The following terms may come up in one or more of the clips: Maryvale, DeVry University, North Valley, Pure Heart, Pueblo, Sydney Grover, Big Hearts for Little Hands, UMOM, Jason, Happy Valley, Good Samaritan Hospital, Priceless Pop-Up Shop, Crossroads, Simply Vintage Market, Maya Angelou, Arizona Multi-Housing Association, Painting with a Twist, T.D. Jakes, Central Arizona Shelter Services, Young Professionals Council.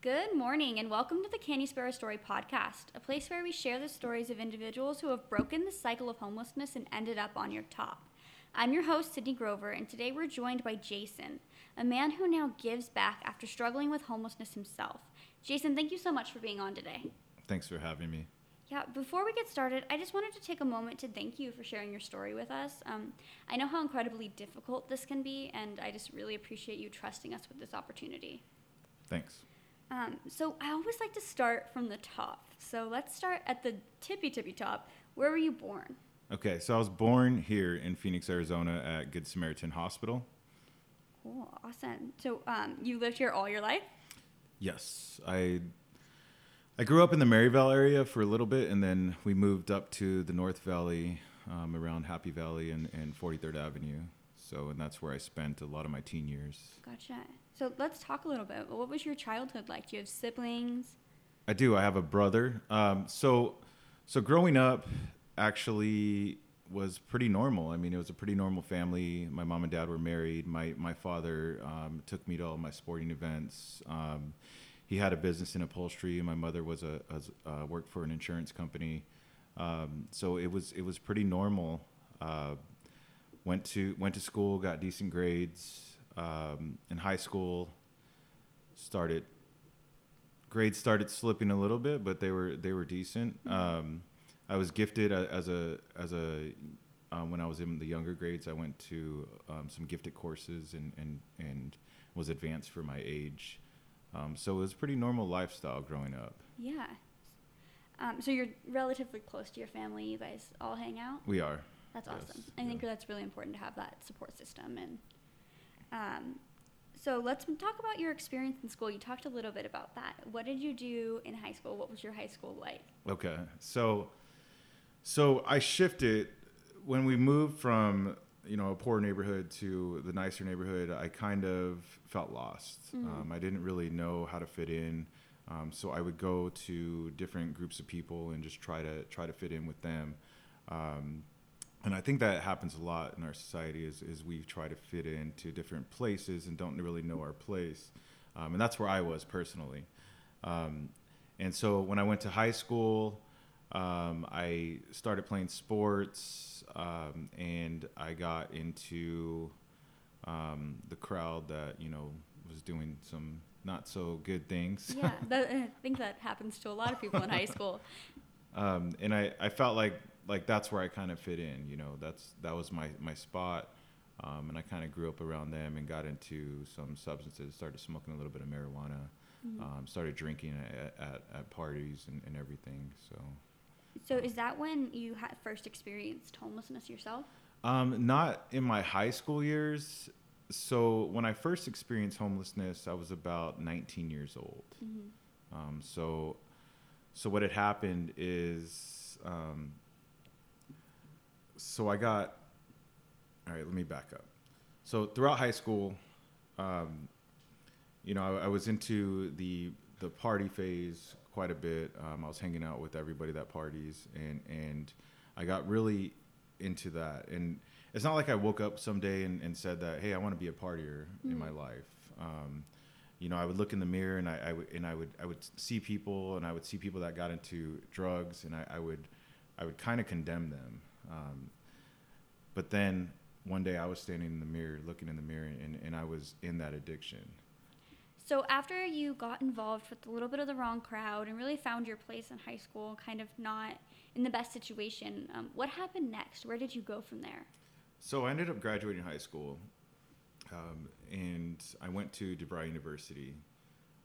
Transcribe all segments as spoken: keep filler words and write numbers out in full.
Good morning and welcome to the Can You Spare a Story podcast, a place where we share the stories of individuals who have broken the cycle of homelessness and ended up on your top. I'm your host, Sydney Grover, and today we're joined by Jason, a man who now gives back after struggling with homelessness himself. Jason, thank you so much for being on today. Thanks for having me. Yeah, before we get started, I just wanted to take a moment to thank you for sharing your story with us. Um, I know how incredibly difficult this can be, and I just really appreciate you trusting us with this opportunity. Thanks. Um, so I always like to start from the top. So let's start at the tippy-tippy top. Where were you born? Okay, so I was born here in Phoenix, Arizona at Good Samaritan Hospital. Cool, awesome. So um, you lived here all your life? Yes. I I grew up in the Maryvale area for a little bit, and then we moved up to the North Valley um, around Happy Valley and, and forty-third Avenue. So, and that's where I spent a lot of my teen years. Gotcha. So let's talk a little bit. What was your childhood like? Do you have siblings? I do. I have a brother. Um, so, so growing up actually was pretty normal. I mean, it was a pretty normal family. My mom and dad were married. My, my father um, took me to all my sporting events. Um, he had a business in upholstery. My mother was a, a uh, worked for an insurance company. Um, so it was, it was pretty normal. Uh, went to, went to school, got decent grades. Um, in high school, started grades started slipping a little bit, but they were they were decent. Um, I was gifted as a as a uh, when I was in the younger grades. I went to um, some gifted courses and and and was advanced for my age. Um, so it was a pretty normal lifestyle growing up. Yeah. Um, so you're relatively close to your family. You guys all hang out. We are. That's awesome. Yes, I think yeah. that's really important to have that support system and. Um, so let's talk about your experience in school. You talked a little bit about that. What did you do in high school? What was your high school like? Okay. So, so I shifted when we moved from, you know, a poor neighborhood to the nicer neighborhood. I kind of felt lost. Mm-hmm. Um, I didn't really know how to fit in. Um, so I would go to different groups of people and just try to, try to fit in with them. Um, And I think that happens a lot in our society is, is we try to fit into different places and don't really know our place. Um, and that's where I was personally. Um, and so when I went to high school, um, I started playing sports um, and I got into um, the crowd that, you know, was doing some not so good things. Yeah, that, I think that happens to a lot of people in high school. Um, and I, I felt like like that's where I kind of fit in, you know, that's, that was my, my spot. Um, and I kind of grew up around them and got into some substances, started smoking a little bit of marijuana, mm-hmm. um, started drinking at, at, at parties and, and everything. So, so um, is that when you ha- first experienced homelessness yourself? Um, not in my high school years. So when I first experienced homelessness, I was about nineteen years old. Mm-hmm. Um, so, so what had happened is, um, So I got, all right, let me back up. So throughout high school, um, you know, I, I was into the the party phase quite a bit. Um, I was hanging out with everybody that parties, and, and I got really into that. And it's not like I woke up someday and, and said that, hey, I want to be a partier mm-hmm. in my life. Um, you know, I would look in the mirror and I, I would and I would I would see people, and I would see people that got into drugs, and I, I would I would kind of condemn them. Um, but then one day I was standing in the mirror, looking in the mirror, and, and I was in that addiction. So after you got involved with a little bit of the wrong crowd and really found your place in high school, kind of not in the best situation, um, what happened next? Where did you go from there? So I ended up graduating high school, um, and I went to DeVry University.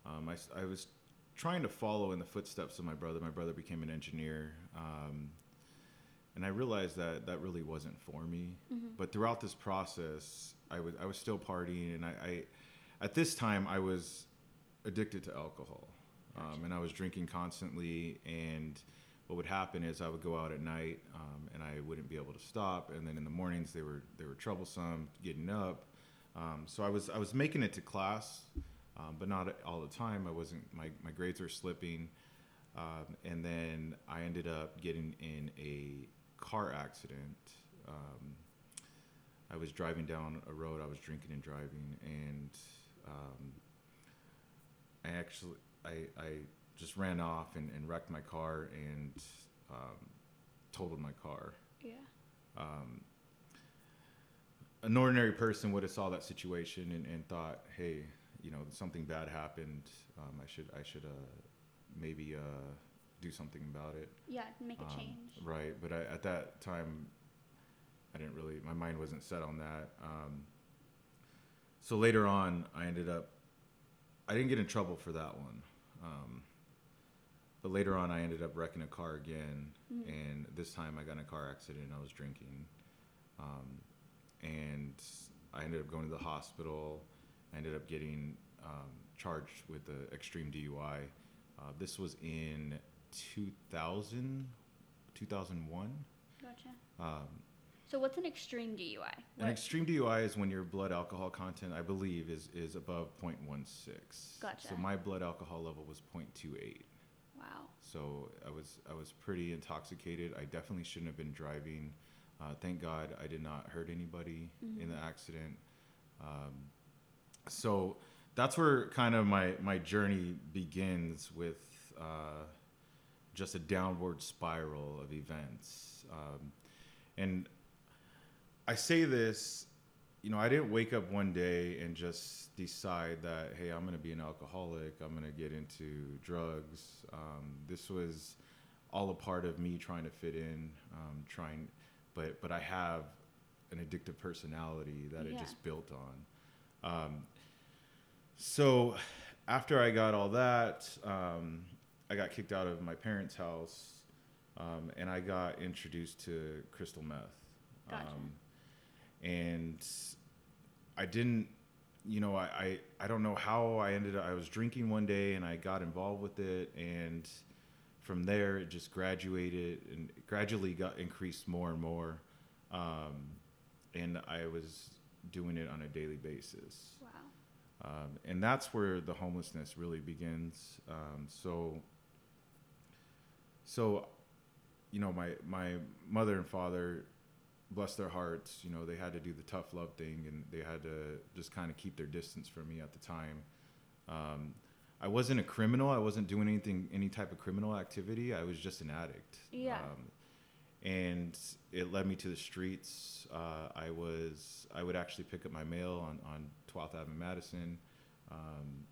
Um, I, I was trying to follow in the footsteps of my brother. My brother became an engineer, um, and I realized that that really wasn't for me. Mm-hmm. But throughout this process, I was I was still partying, and I, I at this time I was addicted to alcohol, gotcha. um, and I was drinking constantly. And what would happen is I would go out at night, um, and I wouldn't be able to stop. And then in the mornings they were they were troublesome getting up. Um, so I was I was making it to class, um, but not all the time. I wasn't my my grades were slipping, um, and then I ended up getting in a car accident. Um, I was driving down a road. I was drinking and driving, and um, I actually I, I just ran off and, and wrecked my car and um, totaled my car. Yeah. Um, an ordinary person would have saw that situation and, and thought, hey, you know, something bad happened. Um, I should I should uh, maybe uh, do something about it. Yeah, make a um, change. Right. But I, at that time, I didn't really, my mind wasn't set on that. Um, so later on, I ended up, I didn't get in trouble for that one. Um, but later on, I ended up wrecking a car again. Mm-hmm. And this time I got in a car accident. I was drinking. Um, and I ended up going to the hospital. I ended up getting um, charged with an extreme D U I. Uh, this was in two thousand, two thousand one. Gotcha. Um, so what's an extreme D U I? What? An extreme D U I is when your blood alcohol content, I believe, is, is above zero point one six. Gotcha. So my blood alcohol level was zero point two eight. Wow. So I was I was pretty intoxicated. I definitely shouldn't have been driving. Uh, thank God I did not hurt anybody mm-hmm. in the accident. Um So that's where kind of my, my journey begins with uh, just a downward spiral of events. Um, and I say this, you know, I didn't wake up one day and just decide that, hey, I'm going to be an alcoholic. I'm going to get into drugs. Um, this was all a part of me trying to fit in, um, trying, but, but I have an addictive personality that yeah. it just built on. Um, so after I got all that, um, I got kicked out of my parents' house, um, and I got introduced to crystal meth. Gotcha. Um, and I didn't, you know, I, I, I don't know how I ended up, I was drinking one day and I got involved with it. And from there it just graduated and gradually got increased more and more. Um, and I was doing it on a daily basis. Wow. Um, and that's where the homelessness really begins. Um, so, so, you know, my, my mother and father, bless their hearts, you know, they had to do the tough love thing and they had to just kind of keep their distance from me at the time. Um, I wasn't a criminal. I wasn't doing anything, any type of criminal activity. I was just an addict. Yeah. Um, And it led me to the streets. Uh, I was I would actually pick up my mail on, on twelfth Avenue Madison. Um,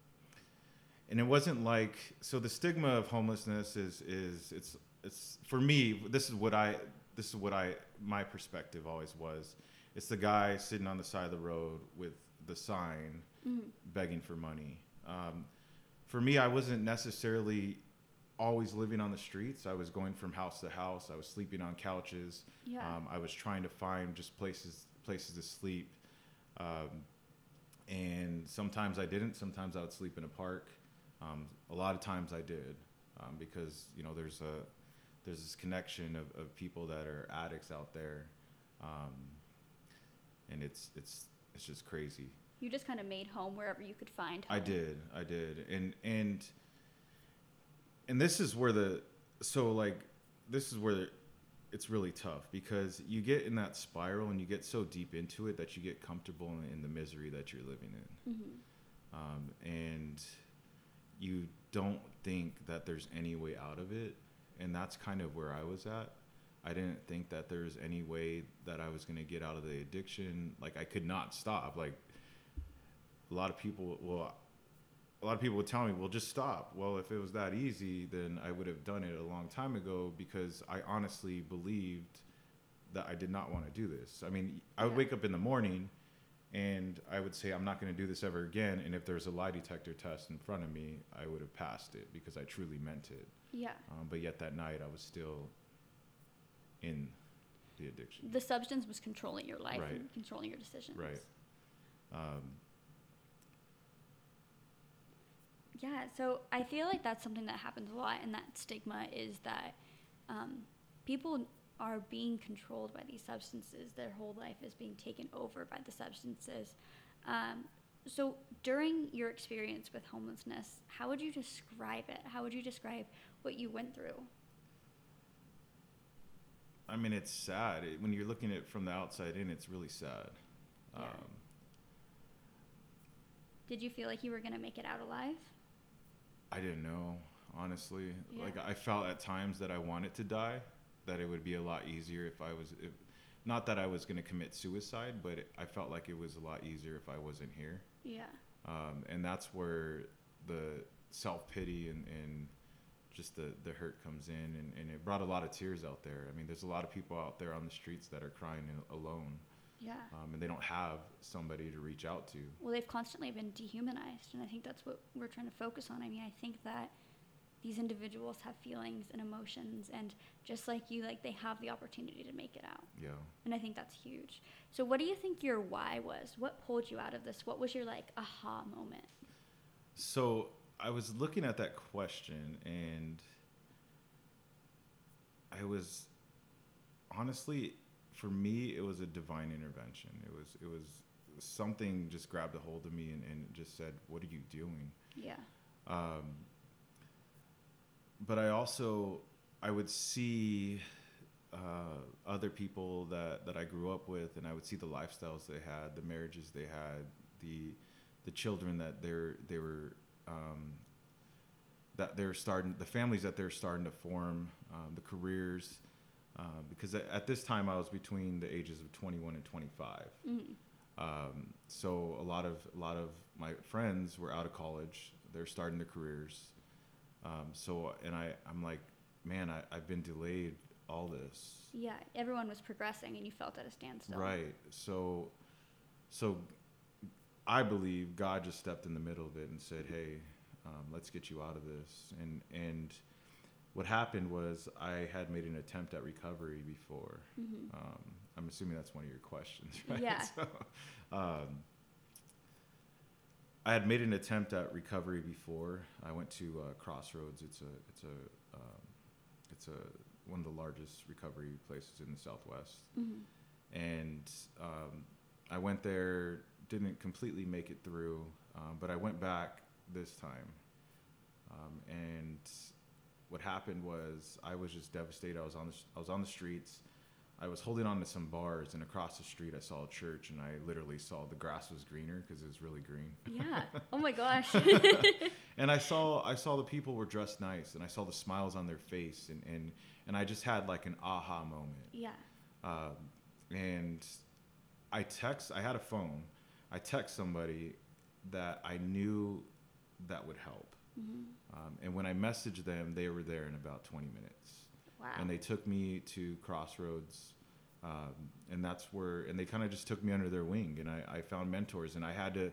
and it wasn't like, so the stigma of homelessness is, is it's it's for me, this is what I this is what I my perspective always was. It's the guy sitting on the side of the road with the sign mm-hmm. begging for money. Um, for me, I wasn't necessarily always living on the streets. I was going from house to house. I was sleeping on couches. Yeah. Um, I was trying to find just places places to sleep. Um, and sometimes I didn't. Sometimes I would sleep in a park. Um, a lot of times I did um, because, you know, there's a there's this connection of, of people that are addicts out there. Um, and it's it's it's just crazy. You just kind of made home wherever you could find home. I did. I did. And and... And this is where the, so like, this is where it's really tough because you get in that spiral and you get so deep into it that you get comfortable in, in the misery that you're living in. Mm-hmm. Um, and you don't think that there's any way out of it. And that's kind of where I was at. I didn't think that there was any way that I was going to get out of the addiction. Like I could not stop. Like a lot of people will, A lot of people would tell me, well, just stop. Well, if it was that easy, then I would have done it a long time ago because I honestly believed that I did not want to do this. I mean, I would yeah. wake up in the morning and I would say, I'm not going to do this ever again. And if there was a lie detector test in front of me, I would have passed it because I truly meant it. Yeah. Um, but yet that night I was still in the addiction. The substance was controlling your life right. and controlling your decisions. Right. Um, Yeah, so I feel like that's something that happens a lot, and that stigma is that um, people are being controlled by these substances. Their whole life is being taken over by the substances. Um, so during your experience with homelessness, how would you describe it? How would you describe what you went through? I mean, it's sad. It, when you're looking at it from the outside in, it's really sad. Yeah. Um, Did you feel like you were going to make it out alive? I didn't know, honestly. Yeah. Like, I felt at times that I wanted to die, that it would be a lot easier if I was, if, not that I was going to commit suicide, but it, I felt like it was a lot easier if I wasn't here. Yeah. Um, and that's where the self-pity and, and just the, the hurt comes in, and, and it brought a lot of tears out there. I mean, there's a lot of people out there on the streets that are crying alone. Yeah. Um, and they don't have somebody to reach out to. Well, they've constantly been dehumanized, and I think that's what we're trying to focus on. I mean, I think that these individuals have feelings and emotions, and just like you, like, they have the opportunity to make it out. Yeah. And I think that's huge. So what do you think your why was? What pulled you out of this? What was your, like, aha moment? So I was looking at that question, and I was, honestly, for me, it was a divine intervention. It was, it was something just grabbed a hold of me and, and just said, what are you doing? Yeah. Um, but I also, I would see uh, other people that, that I grew up with, and I would see the lifestyles they had, the marriages they had, the the children that they're they were um, that they're starting, the families that they're starting to form, um, the careers, uh, because at this time I was between the ages of twenty-one and twenty-five. Mm-hmm. Um, so a lot of a lot of my friends were out of college. They're starting their careers. Um, so, and I, I'm like, man, I, I've been delayed all this. Yeah. Everyone was progressing and you felt at a standstill. Right. So, so I believe God just stepped in the middle of it and said, hey, um, let's get you out of this. And, and what happened was I had made an attempt at recovery before. Mm-hmm. Um, I'm assuming that's one of your questions, right? Yeah. So, um, I had made an attempt at recovery before. I went to uh, Crossroads. It's a, it's a, um, it's a one of the largest recovery places in the Southwest. Mm-hmm. And um, I went there, didn't completely make it through, um, but I went back this time. Um, and what happened was I was just devastated. I was on the, I was on the streets. I was holding on to some bars, and across the street I saw a church, and I literally saw the grass was greener because it was really green. Yeah. Oh my gosh. And I saw I saw the people were dressed nice, and I saw the smiles on their face, and and, and I just had like an aha moment. Yeah. Um, and I text I had a phone. I text somebody that I knew that would help. Mm-hmm. Um, and when I messaged them, they were there in about twenty minutes. Wow. And they took me to Crossroads, um, and that's where, and they kind of just took me under their wing, and I, I found mentors, and I had to,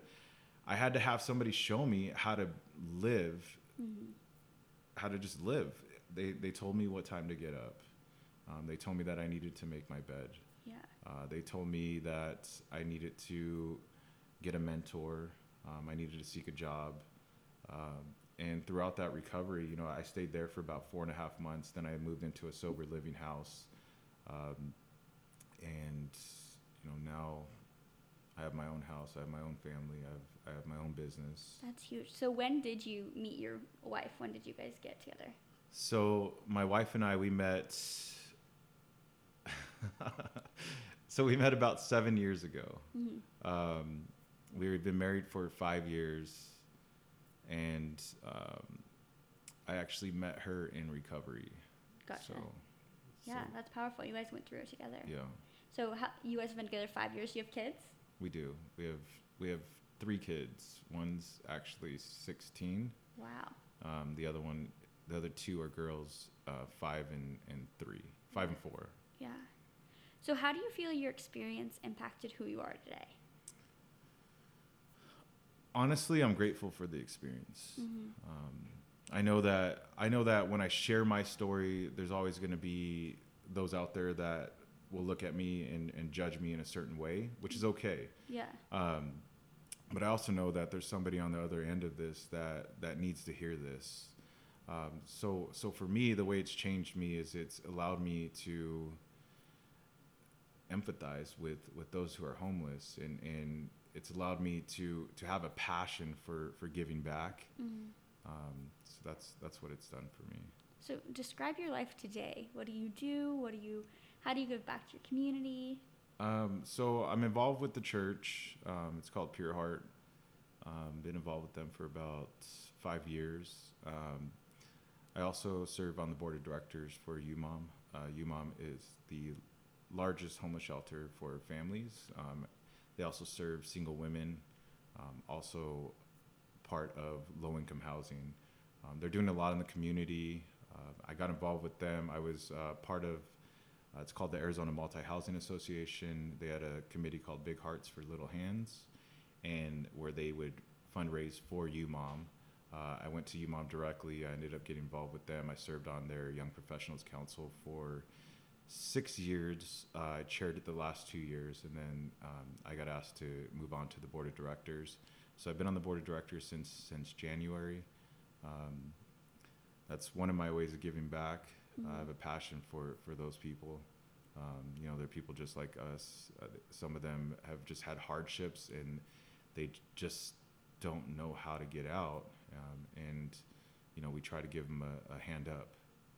I had to have somebody show me how to live, mm-hmm. how to just live. They, they told me what time to get up. Um, they told me that I needed to make my bed. Yeah. Uh, they told me that I needed to get a mentor. Um, I needed to seek a job. Um, And throughout that recovery, you know, I stayed there for about four and a half months. Then I moved into a sober living house. Um, and, you know, now I have my own house. I have my own family. I have, I have my own business. That's huge. So when did you meet your wife? When did you guys get together? So my wife and I, we met. So we met about seven years ago. Mm-hmm. Um, we had been married for five years. And um, I actually met her in recovery. Gotcha. So, yeah, so. That's powerful. You guys went through it together. Yeah. So how, you guys have been together five years. You have kids? We do. We have we have three kids. One's actually sixteen. Wow. Um, the other one, the other two are girls, uh, five and, and three, five and four. Yeah. So how do you feel your experience impacted who you are today? Honestly, I'm grateful for the experience. Mm-hmm. Um, I know that I know that when I share my story, there's always going to be those out there that will look at me and, and judge me in a certain way, which is okay. Yeah. Um, but I also know that there's somebody on the other end of this that, that needs to hear this. Um, so so for me, the way it's changed me is it's allowed me to empathize with, with those who are homeless, and and. It's allowed me to, to have a passion for, for giving back. Mm-hmm. Um, so that's, that's what it's done for me. So describe your life today. What do you do? What do you, how do you give back to your community? Um, so I'm involved with the church. Um, it's called Pure Heart. Um, been involved with them for about five years. Um, I also serve on the board of directors for U M O M. Uh, U M O M is the largest homeless shelter for families. Um, they also serve single women, um, also part of low-income housing. Um, they're doing a lot in the community. Uh, I got involved with them. I was uh, part of, uh, it's called the Arizona Multi-Housing Association. They had a committee called Big Hearts for Little Hands, and where they would fundraise for U M O M. Uh, I went to U M O M directly. I ended up getting involved with them. I served on their Young Professionals Council for six years. Uh, I chaired it the last two years, and then um, I got asked to move on to the board of directors. So I've been on the board of directors since since January. Um, that's one of my ways of giving back. Mm-hmm. I have a passion for, for those people. Um, you know, they're people just like us. Uh, some of them have just had hardships, and they just don't know how to get out. Um, and, you know, we try to give them a, a hand up.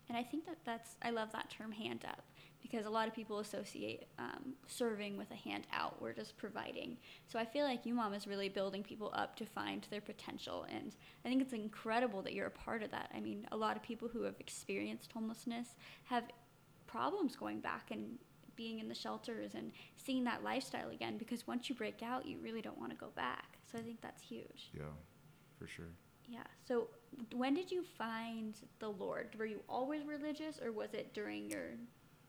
And I think that that's, I love that term hand up, because a lot of people associate um, serving with a hand out. We're just providing. So I feel like U M O M is really building people up to find their potential. And I think it's incredible that you're a part of that. I mean, a lot of people who have experienced homelessness have problems going back and being in the shelters and seeing that lifestyle again, because once you break out, you really don't want to go back. So I think that's huge. Yeah, for sure. Yeah. So when did you find the Lord? Were you always religious, or was it during your...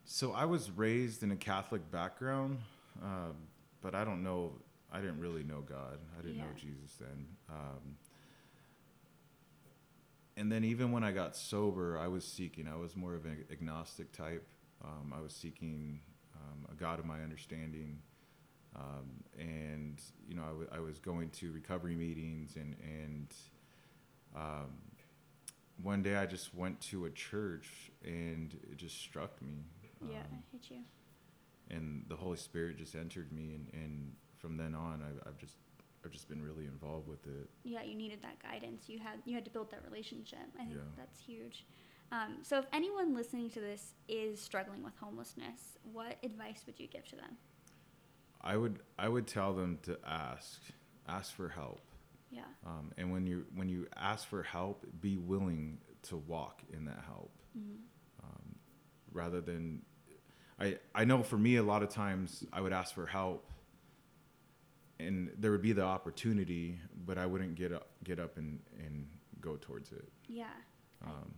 So I was raised in a Catholic background, um, but I don't know. I didn't really know God. I didn't yeah. know Jesus then. Um, and then even when I got sober, I was seeking. I was more of an agnostic type. Um, I was seeking um, a God of my understanding. Um, and, you know, I, w- I was going to recovery meetings, and... and Um, one day I just went to a church, and it just struck me. Yeah, um, it hit you. And the Holy Spirit just entered me, and, and from then on, I've, I've just I've just been really involved with it. Yeah, you needed that guidance. You had you had to build that relationship. I think yeah. that's huge. Um, so if anyone listening to this is struggling with homelessness, what advice would you give to them? I would I would tell them to ask ask for help. Yeah. Um, and when you when you ask for help, be willing to walk in that help, mm-hmm. um, rather than, I I know for me a lot of times I would ask for help, and there would be the opportunity, but I wouldn't get up get up and, and go towards it. Yeah. Um,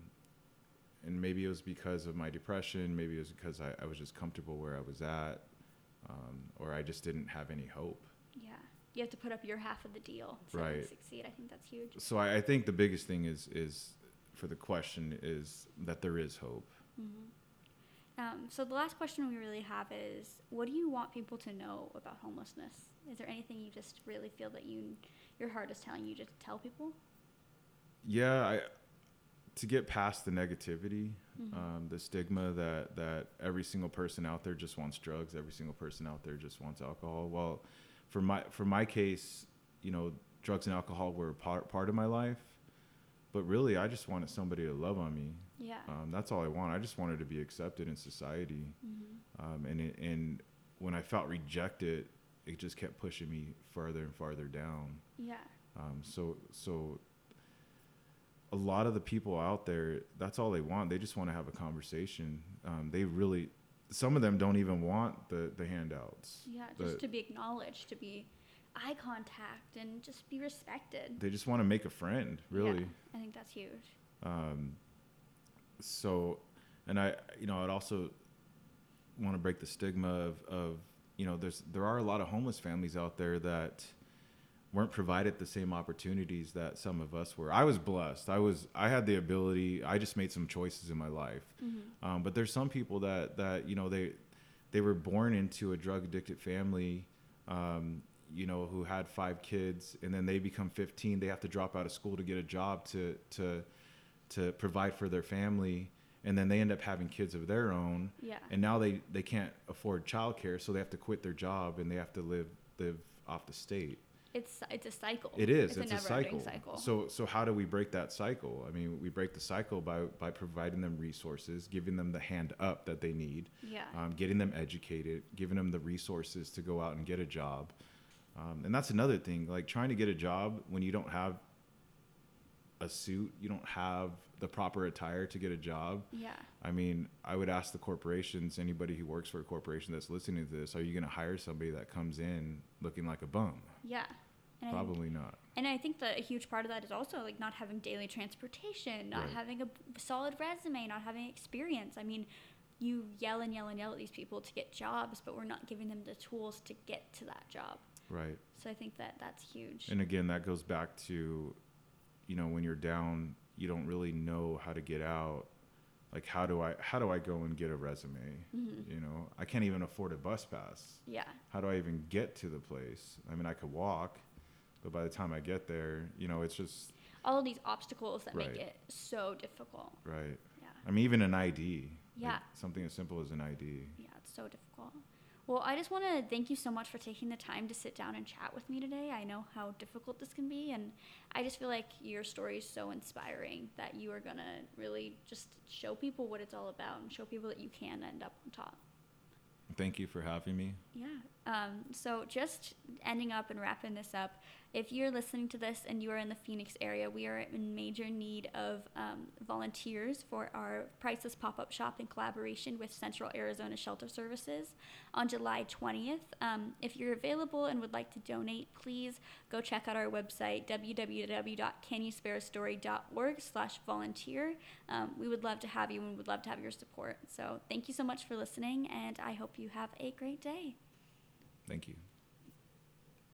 and maybe it was because of my depression. Maybe it was because I, I was just comfortable where I was at, um, or I just didn't have any hope. Yeah. You have to put up your half of the deal to right. succeed. I think that's huge. So I, I think the biggest thing is, is for the question is that there is hope. Mm-hmm. Um, so the last question we really have is, what do you want people to know about homelessness? Is there anything you just really feel that you, your heart is telling you to tell people? Yeah, I, to get past the negativity, mm-hmm. um, the stigma that, that every single person out there just wants drugs, every single person out there just wants alcohol. Well, For my for my case, you know, drugs and alcohol were a part, part of my life, but really I just wanted somebody to love on me. Yeah, um, that's all I wanted. I just wanted to be accepted in society, mm-hmm. um, and it, and when I felt rejected, it just kept pushing me farther and farther down. Yeah. Um. So so. A lot of the people out there, that's all they want. They just want to have a conversation. Um. They really. Some of them don't even want the, the handouts. Yeah, just to be acknowledged, to be eye contact, and just be respected. They just want to make a friend, really. Yeah, I think that's huge. Um, so, and I, you know, I'd also want to break the stigma of, of, you know, there's there are a lot of homeless families out there that weren't provided the same opportunities that some of us were. I was blessed. I was, I had the ability. I just made some choices in my life. Mm-hmm. Um, but there's some people that, that, you know, they, they were born into a drug addicted family, um, you know, who had five kids, and then they become fifteen. They have to drop out of school to get a job to, to, to provide for their family. And then they end up having kids of their own. Yeah. And now they, they can't afford childcare. So they have to quit their job, and they have to live, live off the state. It's it's a cycle. It is. It's, it's a, a cycle. cycle. So so how do we break that cycle? I mean, we break the cycle by, by providing them resources, giving them the hand up that they need, yeah. um, getting them educated, giving them the resources to go out and get a job, Um, and that's another thing, like trying to get a job when you don't have a suit, you don't have the proper attire to get a job. Yeah. I mean, I would ask the corporations, anybody who works for a corporation that's listening to this, are you going to hire somebody that comes in looking like a bum? Yeah. And Probably I, not. And I think that a huge part of that is also like not having daily transportation, not right. having a solid resume, not having experience. I mean, you yell and yell and yell at these people to get jobs, but we're not giving them the tools to get to that job. Right. So I think that that's huge. And again, that goes back to, you know, when you're down, you don't really know how to get out. Like, how do I, how do I go and get a resume? Mm-hmm. You know, I can't even afford a bus pass. Yeah. How do I even get to the place? I mean, I could walk, but by the time I get there, you know, it's just all of these obstacles that right. make it so difficult. Right. Yeah. I mean, even an I D. Yeah. Like something as simple as an I D. Yeah. It's so difficult. Well, I just want to thank you so much for taking the time to sit down and chat with me today. I know how difficult this can be, and I just feel like your story is so inspiring that you are going to really just show people what it's all about and show people that you can end up on top. Thank you for having me. Yeah. Um, so just ending up and wrapping this up, if you're listening to this and you are in the Phoenix area, we are in major need of um, volunteers for our Priceless Pop-Up Shop in collaboration with Central Arizona Shelter Services on July twentieth. Um, if you're available and would like to donate, please go check out our website, w w w dot can you spare a story dot org slash volunteer. Um, we would love to have you and we would love to have your support. So thank you so much for listening, and I hope you have a great day. Thank you.